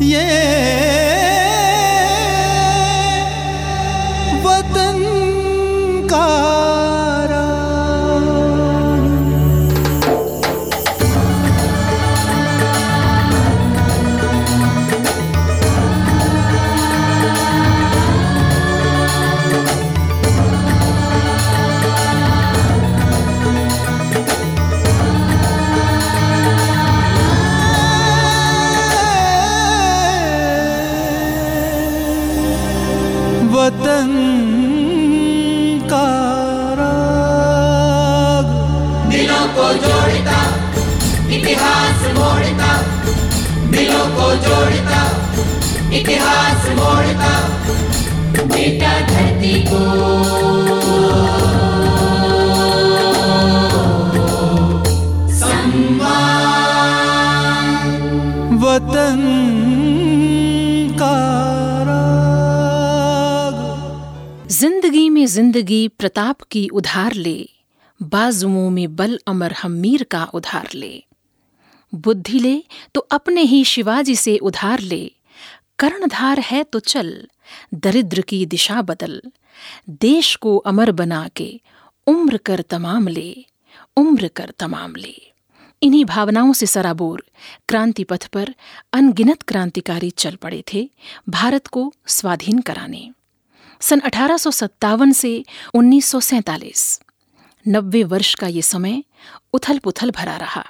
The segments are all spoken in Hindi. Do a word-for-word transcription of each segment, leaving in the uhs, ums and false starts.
ये वतन का वतन का राग। दिलों को जोड़ता इतिहास मोड़ता, दिलों को जोड़ता इतिहास मोड़ता, बेटा धरती को सम्मान। वतन का जिंदगी में जिंदगी प्रताप की उधार ले, बाजुओं में बल अमर हम मीर का उधार ले, बुद्धि ले तो अपने ही शिवाजी से उधार ले, कर्णधार है तो चल दरिद्र की दिशा बदल, देश को अमर बना के उम्र कर तमाम ले, उम्र कर तमाम ले। इन्हीं भावनाओं से सराबोर क्रांति पथ पर अनगिनत क्रांतिकारी चल पड़े थे भारत को स्वाधीन कराने। सन अठारह सौ सत्तावन से उन्नीस सौ सैंतालीस, नब्बे वर्ष का ये समय उथल पुथल भरा रहा,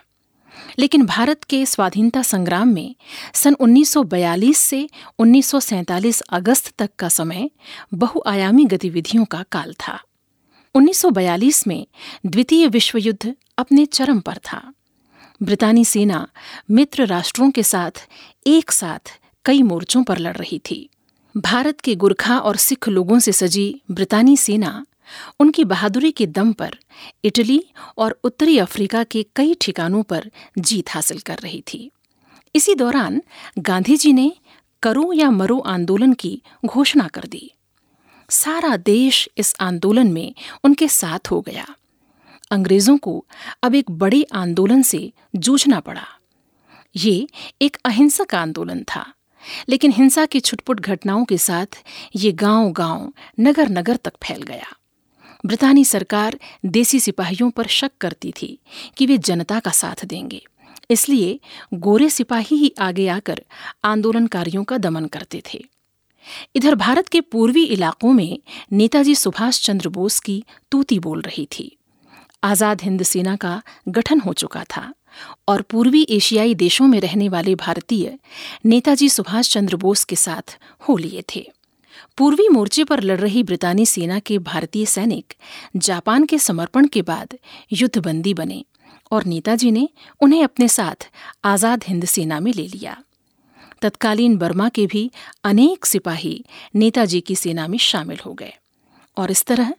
लेकिन भारत के स्वाधीनता संग्राम में सन उन्नीस सौ बयालीस से उन्नीस सौ सैंतालीस अगस्त तक का समय बहुआयामी गतिविधियों का काल था। उन्नीस सौ बयालीस में द्वितीय विश्व युद्ध अपने चरम पर था। ब्रितानी सेना मित्र राष्ट्रों के साथ एक साथ कई मोर्चों पर लड़ रही थी। भारत के गुरखा और सिख लोगों से सजी ब्रितानी सेना उनकी बहादुरी के दम पर इटली और उत्तरी अफ्रीका के कई ठिकानों पर जीत हासिल कर रही थी। इसी दौरान गांधी जी ने करो या मरो आंदोलन की घोषणा कर दी। सारा देश इस आंदोलन में उनके साथ हो गया। अंग्रेजों को अब एक बड़े आंदोलन से जूझना पड़ा। ये एक अहिंसक आंदोलन था, लेकिन हिंसा की छुटपुट घटनाओं के साथ ये गांव-गांव, नगर-नगर तक फैल गया। ब्रितानी सरकार देसी सिपाहियों पर शक करती थी कि वे जनता का साथ देंगे, इसलिए गोरे सिपाही ही आगे आकर आंदोलनकारियों का दमन करते थे। इधर भारत के पूर्वी इलाकों में नेताजी सुभाष चंद्र बोस की तूती बोल रही थी। आजाद हिंद सेना का गठन हो चुका था और पूर्वी एशियाई देशों में रहने वाले भारतीय नेताजी सुभाष चंद्र बोस के साथ हो लिए थे। पूर्वी मोर्चे पर लड़ रही ब्रितानी सेना के भारतीय सैनिक जापान के समर्पण के बाद युद्धबंदी बने और नेताजी ने उन्हें अपने साथ आजाद हिंद सेना में ले लिया। तत्कालीन बर्मा के भी अनेक सिपाही नेताजी की सेना में शामिल हो गए और इस तरह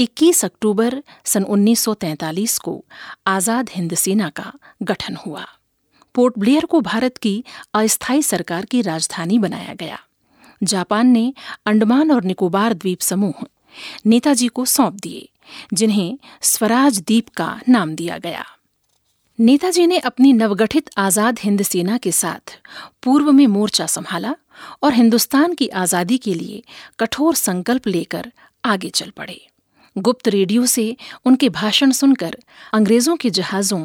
इक्कीस अक्टूबर सन उन्नीस सौ तैंतालीस को आजाद हिंद सेना का गठन हुआ। पोर्ट ब्लेयर को भारत की अस्थायी सरकार की राजधानी बनाया गया। जापान ने अंडमान और निकोबार द्वीप समूह नेताजी को सौंप दिए, जिन्हें स्वराज द्वीप का नाम दिया गया। नेताजी ने अपनी नवगठित आजाद हिंद सेना के साथ पूर्व में मोर्चा संभाला और हिंदुस्तान की आजादी के लिए कठोर संकल्प लेकर आगे चल पड़े। गुप्त रेडियो से उनके भाषण सुनकर अंग्रेजों के जहाजों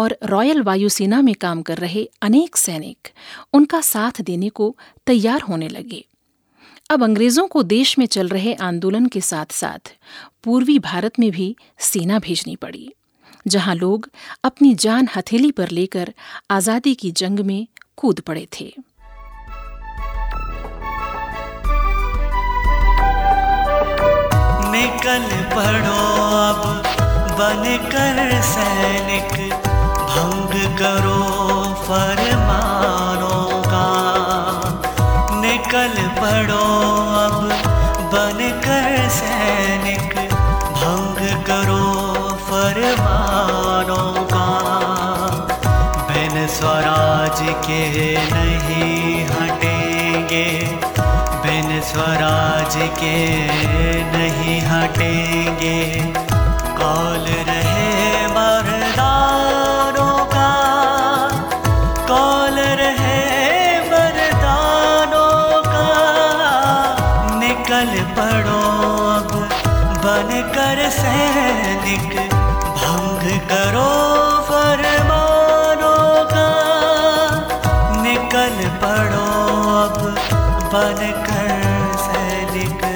और रॉयल वायुसेना में काम कर रहे अनेक सैनिक उनका साथ देने को तैयार होने लगे। अब अंग्रेजों को देश में चल रहे आंदोलन के साथ साथ पूर्वी भारत में भी सेना भेजनी पड़ी, जहां लोग अपनी जान हथेली पर लेकर आजादी की जंग में कूद पड़े थे। निकल पड़ो अब बनकर सैनिक, भंग करो फरमानों का। निकल पड़ो अब बनकर सैनिक, भंग करो फरमानों का। बिन स्वराज के नहीं हटेंगे, बिन स्वराज के नहीं हटेंगे। कौल रहे मर्दारों का, कौल रहे मर्दारों चल पड़ो अब बन कर सैनिक, भंग करो फरमानों का, निकल पड़ो अब बन कर सैनिक।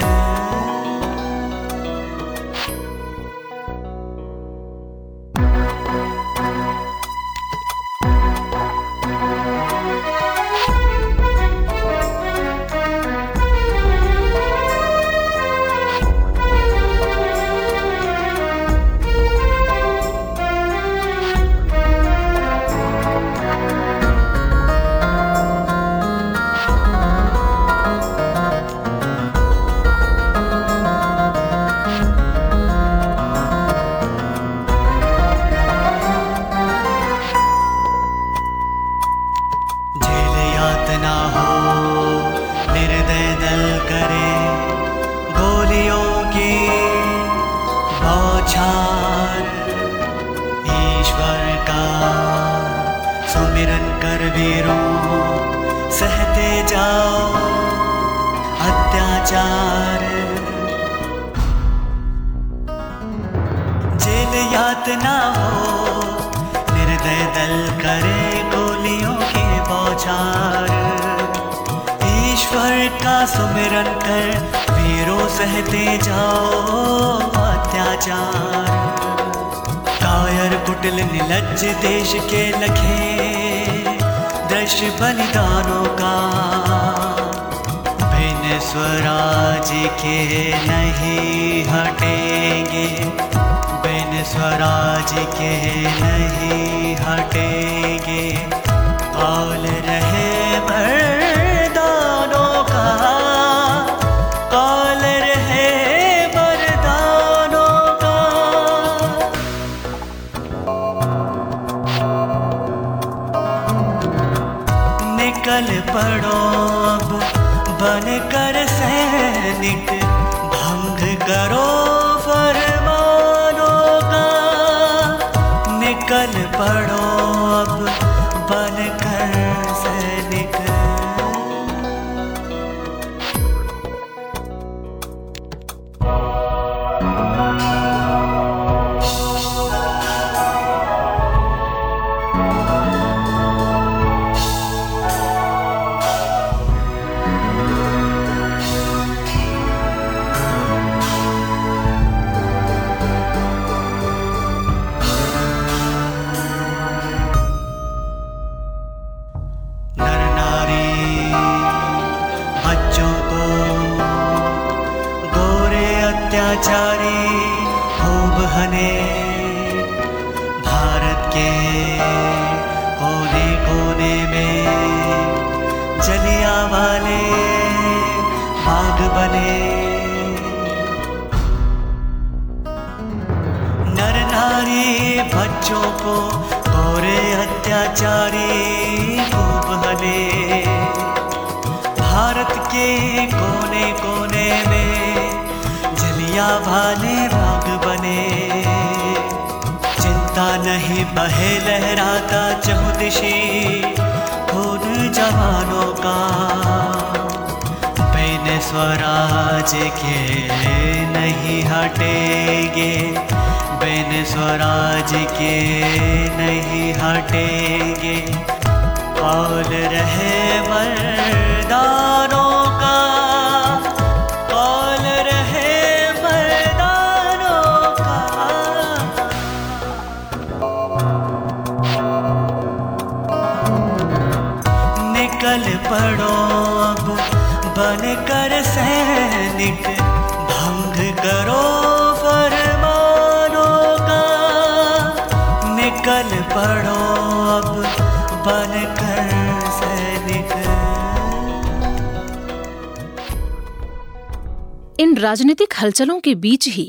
इन राजनीतिक हलचलों के बीच ही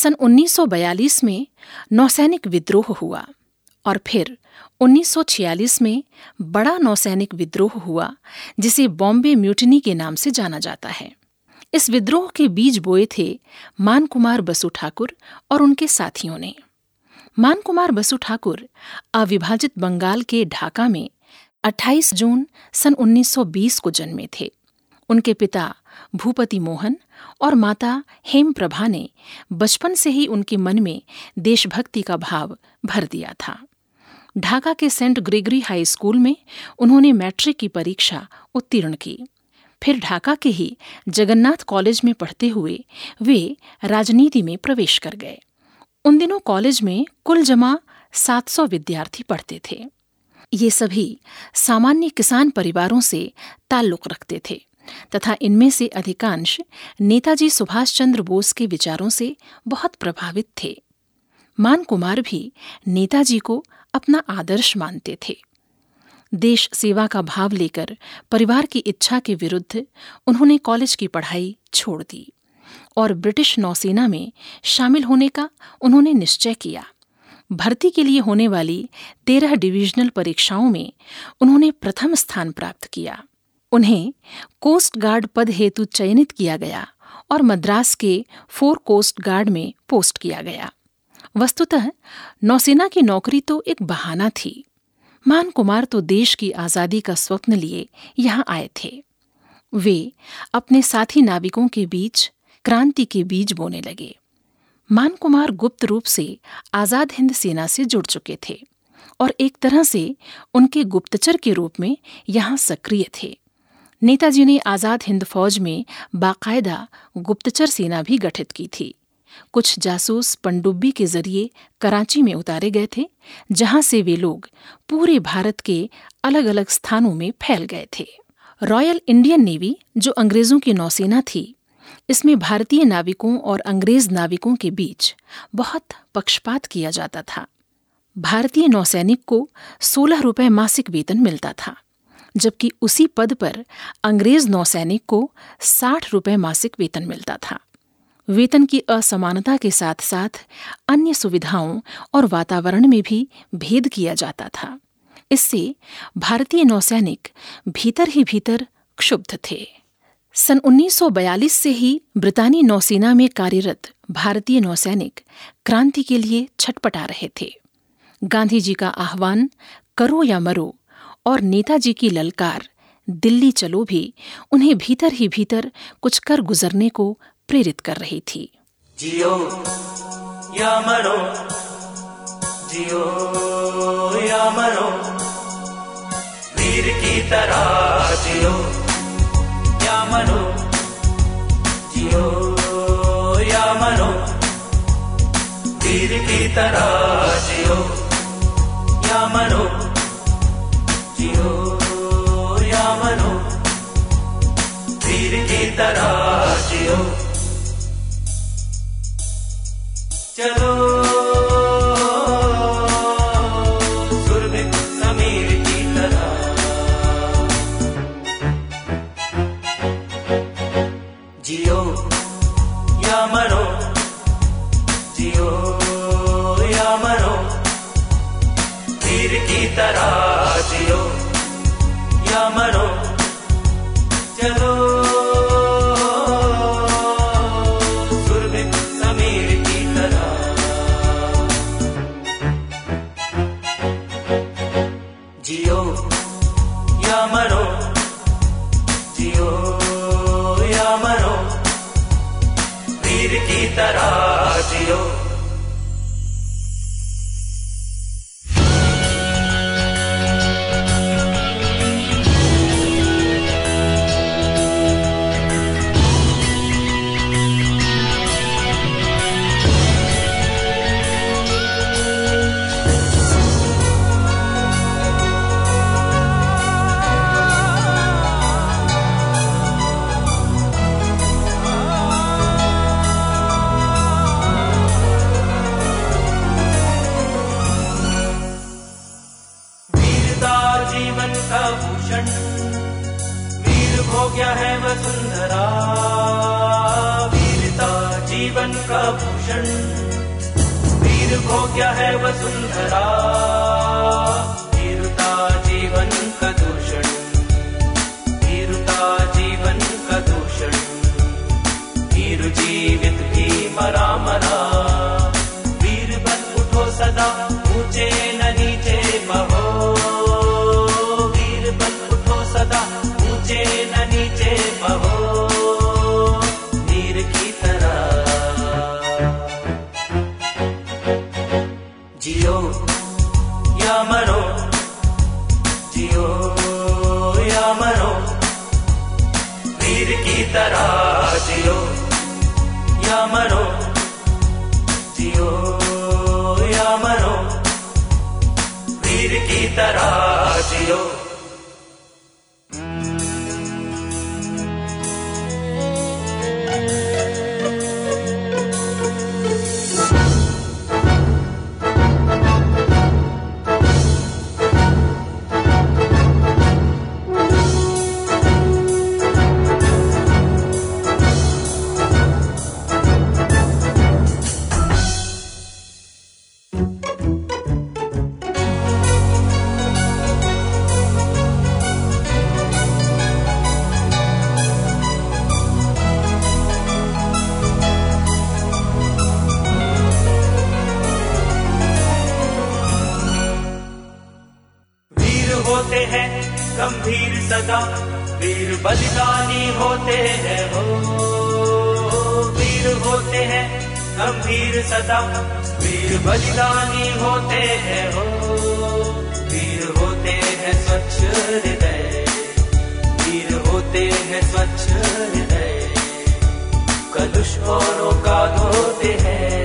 सन उन्नीस सौ बयालीस में नौसैनिक विद्रोह हुआ और फिर उन्नीस सौ छियालीस में बड़ा नौसैनिक विद्रोह हुआ जिसे बॉम्बे म्यूटिनी के नाम से जाना जाता है। इस विद्रोह के बीज बोए थे मान कुमार बसु ठाकुर और उनके साथियों ने। मान कुमार बसु ठाकुर अविभाजित बंगाल के ढाका में अट्ठाईस जून सन उन्नीस सौ बीस को जन्मे थे। उनके पिता भूपति मोहन और माता हेमप्रभा ने बचपन से ही उनके मन में देशभक्ति का भाव भर दिया था। ढाका के सेंट ग्रेगरी हाई स्कूल में उन्होंने मैट्रिक की परीक्षा उत्तीर्ण की। फिर ढाका के ही जगन्नाथ कॉलेज में पढ़ते हुए वे राजनीति में प्रवेश कर गए। उन दिनों कॉलेज में कुल जमा सात सौ विद्यार्थी पढ़ते थे। ये सभी सामान्य किसान परिवारों से ताल्लुक रखते थे तथा इनमें से अधिकांश नेताजी सुभाष चंद्र बोस के विचारों से बहुत प्रभावित थे। मान कुमार भी नेताजी को अपना आदर्श मानते थे। देश सेवा का भाव लेकर परिवार की इच्छा के विरुद्ध उन्होंने कॉलेज की पढ़ाई छोड़ दी और ब्रिटिश नौसेना में शामिल होने का उन्होंने निश्चय किया। भर्ती के लिए होने वाली तेरह डिवीजनल परीक्षाओं में उन्होंने प्रथम स्थान प्राप्त किया। उन्हें कोस्ट गार्ड पद हेतु चयनित किया गया और मद्रास के फोर कोस्ट गार्ड में पोस्ट किया गया। वस्तुतः नौसेना की नौकरी तो एक बहाना थी। मान कुमार तो देश की आज़ादी का स्वप्न लिए यहाँ आए थे। वे अपने साथी नाविकों के बीच क्रांति के बीज बोने लगे। मान कुमार गुप्त रूप से आजाद हिंद सेना से जुड़ चुके थे और एक तरह से उनके गुप्तचर के रूप में यहाँ सक्रिय थे। नेताजी ने आजाद हिंद फौज में बाकायदा गुप्तचर सेना भी गठित की थी। कुछ जासूस पनडुब्बी के जरिए कराची में उतारे गए थे, जहां से वे लोग पूरे भारत के अलग अलग स्थानों में फैल गए थे। रॉयल इंडियन नेवी, जो अंग्रेजों की नौसेना थी, इसमें भारतीय नाविकों और अंग्रेज नाविकों के बीच बहुत पक्षपात किया जाता था। भारतीय नौसैनिक को सोलह रुपये मासिक वेतन मिलता था, जबकि उसी पद पर अंग्रेज नौसैनिक को साठ रुपये मासिक वेतन मिलता था। वेतन की असमानता के साथ साथ अन्य सुविधाओं और वातावरण में भी भेद किया जाता था। इससे भारतीय नौसैनिक भीतर ही भीतर क्षुब्ध थे। सन उन्नीस सौ बयालीस से ही ब्रितानी नौसेना में कार्यरत भारतीय नौसैनिक क्रांति के लिए छटपटा रहे थे। गांधी जी का आह्वान करो या मरो और नेताजी की ललकार दिल्ली चलो भी उन्हें भीतर ही भीतर कुछ कर गुजरने को प्रेरित कर रही थी। जियो या मरो, जियो या मरो, वीर की तरह जियो या मरो, जियो या मरो, वीर की तरह जियो या मरो, जियो या मरो, वीर की तरह जियो। चलो सुरभि समीर की तरह। जियो या मरो, जियो या मरो, वीर की तरह जियो या मरो। चलो नीचे बहो, तरह जियो या मरो, जियो या मरो, वीर की तरह जियो। गंभीर सदा वीर बलिदानी होते हैं हो, वीर होते हैं गंभीर सदा वीर बलिदानी होते हैं हो, वीर होते हैं स्वच्छ हृदय, वीर होते हैं स्वच्छ हृदय, कलुष औरों का धोते हैं,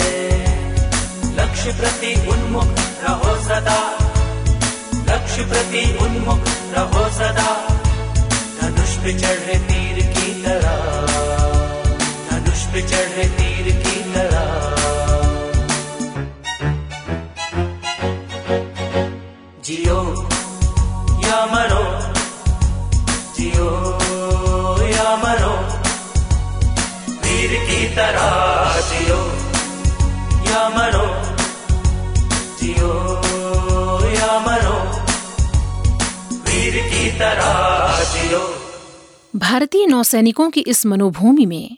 लक्ष्य प्रति उन्मुख रहो सदा, लक्ष्य प्रति उन्मुख रहो सदा, धनुष पे चढ़े तीर की तरह, धनुष पे चढ़े तीर की तरह, जियो या मरो, जियो या मरो, वीर की तरह जियो या मरो, जियो या मरो, वीर की तरह जियो। भारतीय नौसैनिकों की इस मनोभूमि में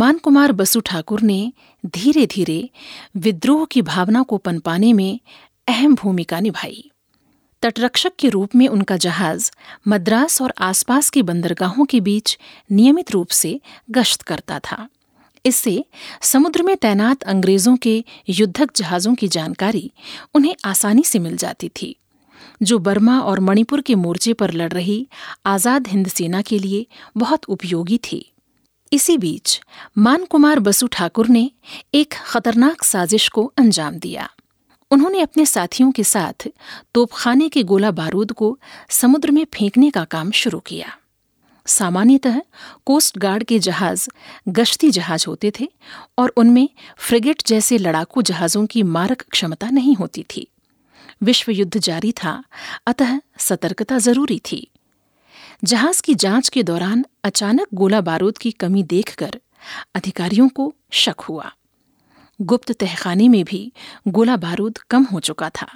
मान कुमार बसु ठाकुर ने धीरे धीरे विद्रोह की भावना को पनपाने में अहम भूमिका निभाई। तटरक्षक के रूप में उनका जहाज मद्रास और आसपास की बंदरगाहों के बीच नियमित रूप से गश्त करता था। इससे समुद्र में तैनात अंग्रेजों के युद्धक जहाजों की जानकारी उन्हें आसानी से मिल जाती थी, जो बर्मा और मणिपुर के मोर्चे पर लड़ रही आजाद हिंद सेना के लिए बहुत उपयोगी थी। इसी बीच मान कुमार बसु ठाकुर ने एक खतरनाक साजिश को अंजाम दिया। उन्होंने अपने साथियों के साथ तोपखाने के गोला बारूद को समुद्र में फेंकने का काम शुरू किया। सामान्यतः कोस्ट गार्ड के जहाज गश्ती जहाज होते थे और उनमें फ्रिगेट जैसे लड़ाकू जहाजों की मारक क्षमता नहीं होती थी। विश्व युद्ध जारी था, अतः सतर्कता जरूरी थी। जहाज की जांच के दौरान अचानक गोला बारूद की कमी देखकर अधिकारियों को शक हुआ। गुप्त तहखाने में भी गोला बारूद कम हो चुका था।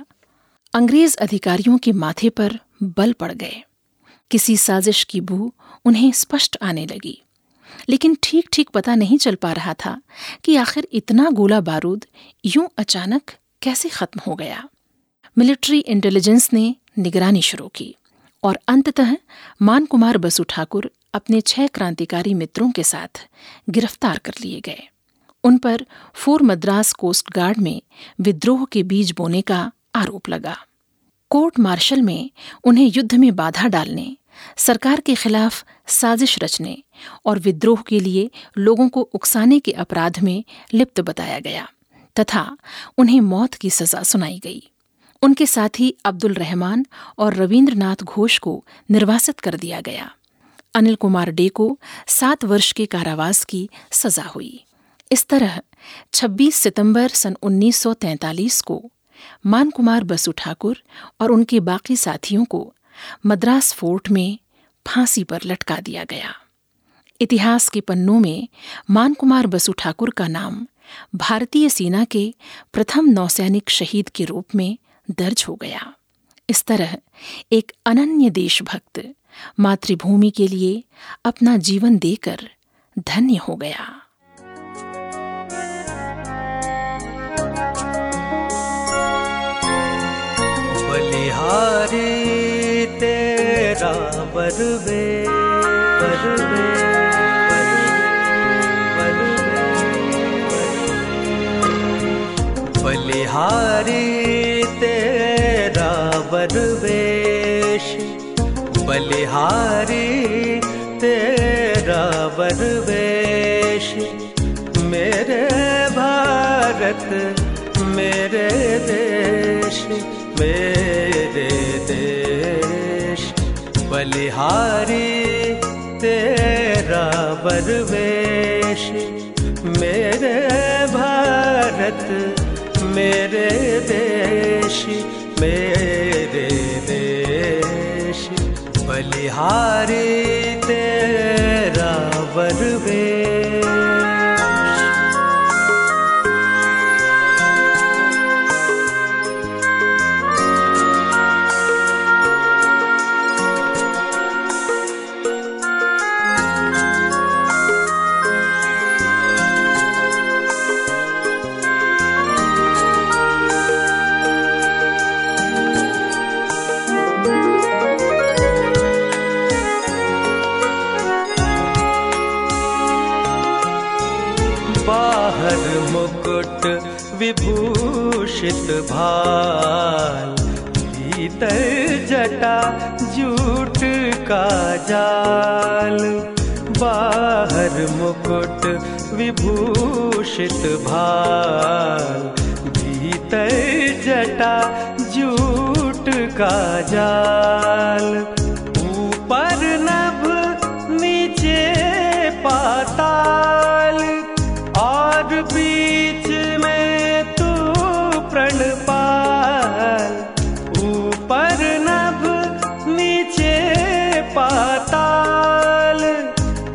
अंग्रेज अधिकारियों के माथे पर बल पड़ गए। किसी साजिश की बू उन्हें स्पष्ट आने लगी, लेकिन ठीक ठीक पता नहीं चल पा रहा था कि आखिर इतना गोला बारूद यूं अचानक कैसे खत्म हो गया। मिलिट्री इंटेलिजेंस ने निगरानी शुरू की और अंततः मान कुमार बसु ठाकुर अपने छह क्रांतिकारी मित्रों के साथ गिरफ्तार कर लिए गए। उन पर फोर मद्रास कोस्ट गार्ड में विद्रोह के बीज बोने का आरोप लगा। कोर्ट मार्शल में उन्हें युद्ध में बाधा डालने, सरकार के खिलाफ साजिश रचने और विद्रोह के लिए लोगों को उकसाने के अपराध में लिप्त बताया गया तथा उन्हें मौत की सजा सुनाई गई। उनके साथी अब्दुल रहमान और रविन्द्रनाथ घोष को निर्वासित कर दिया गया। अनिल कुमार डे को सात वर्ष के कारावास की सजा हुई। इस तरह छब्बीस सितंबर सन उन्नीस सौ तैंतालीस को मान कुमार बसु ठाकुर और उनके बाकी साथियों को मद्रास फोर्ट में फांसी पर लटका दिया गया। इतिहास के पन्नों में मान कुमार बसु ठाकुर का नाम भारतीय सेना के प्रथम नौसैनिक शहीद के रूप में दर्ज हो गया। इस तरह एक अनन्य देशभक्त मातृभूमि के लिए अपना जीवन देकर धन्य हो गया। बलिहारी तेरा बरुबे बरुबे बरुबे बलिहारी तेरा बरवेश, बलिहारी तेरा बरवेश। परवेश मेरे भारत मेरे देश मेरे देश, बलिहारी तेरा परवेश मेरे भारत मेरे देश मेरे देश, बलिहारी तेरा परवेश। विभूषित भाल भीतर जटा जूट का जाल, बाहर मुकुट विभूषित भाल भीतर जटा जूट का जाल, ऊपर नभ नीचे पाताल और बीच में तू प्रणपाल, ऊपर नभ नीचे पाताल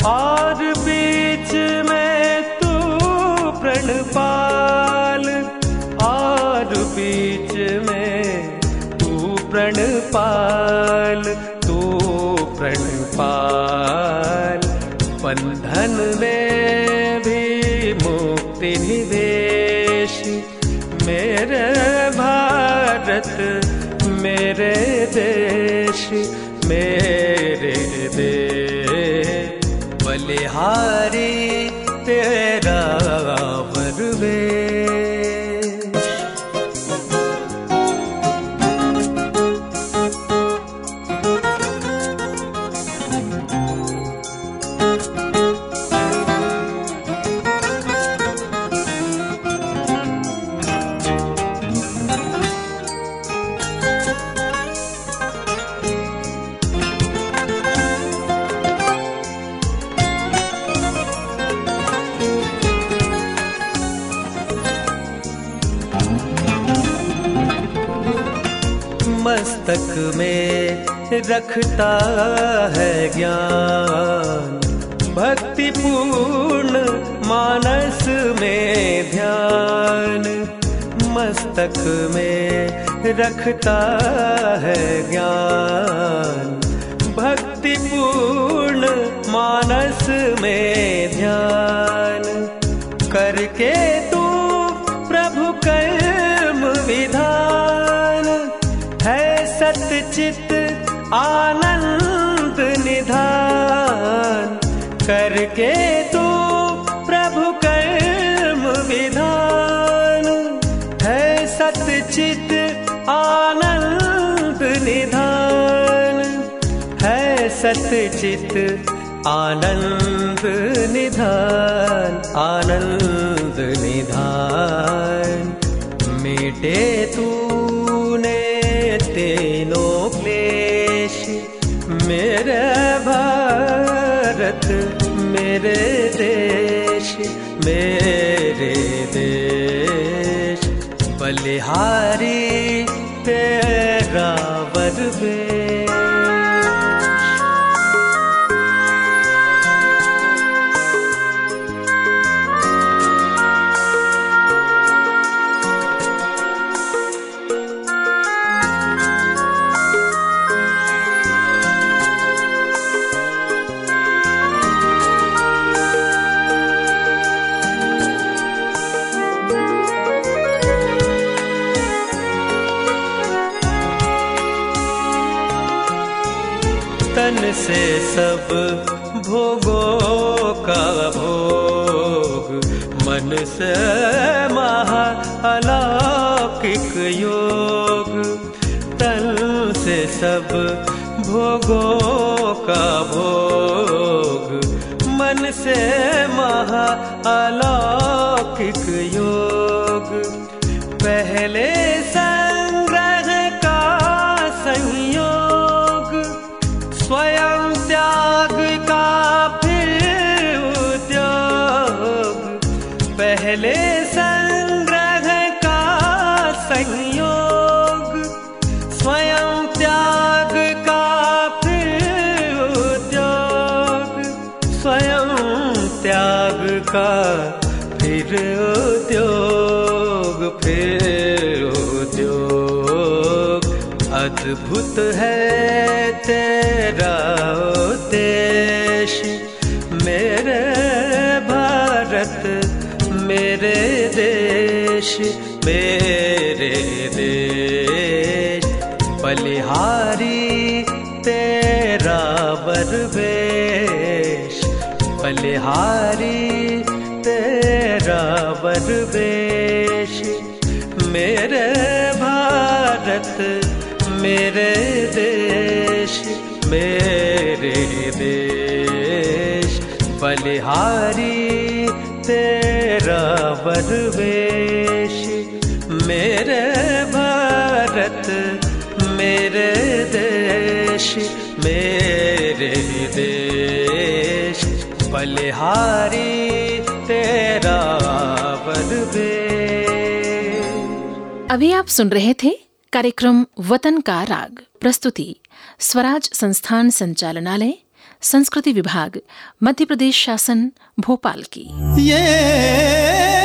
और बीच में तू प्रणपाल और बीच में तू प्रणपाल तू प्रणपाल, बंधन में भी मुक्ति निवेश मेरे भारत मेरे देश मेरे देश, बलिहारी तेरा परवेश। मस्तक में रखता है ज्ञान भक्तिपूर्ण मानस में ध्यान, मस्तक में रखता है ज्ञान भक्तिपूर्ण मानस में ध्यान, करके तू प्रभु कर्म विधान है सतचित आनंद निधान, करके तू प्रभु कर्म विधान है सतचित आनंद निधान है सतचित आनंद निधान आनंद निधान, मिटे तूने तीनों क्लेश मेरे भारत मेरे देश मेरे देश, बलिहारी तेरा परवेश। तन से सब भोगों का भोग मन से महा अलौकिक योग, तन से सब भोगों का भोग मन से महा अलौकिक योग। पहले संग्रह का संयोग, स्वयं त्याग का फिर उद्योग। पहले संग्रह का संयोग, स्वयं त्याग का फिर उद्योग। स्वयं त्याग का फिर उद्योग, फिर उद्योग। अद्भुत है तेरा देश मेरे भारत, मेरे देश, मेरे देश। बलिहारी तेरा बरवेश, बलिहारी तेरा बरवेश। मेरे भारत, मेरे देश, मेरे देश। बलिहारी तेरा बरवेश, मेरे भारत, मेरे देश, मेरे देश। बलिहारी तेरा बरवेश। अभी आप सुन रहे थे कार्यक्रम वतन का राग, प्रस्तुति स्वराज संस्थान, संचालनालय संस्कृति विभाग, मध्य प्रदेश शासन, भोपाल की। ये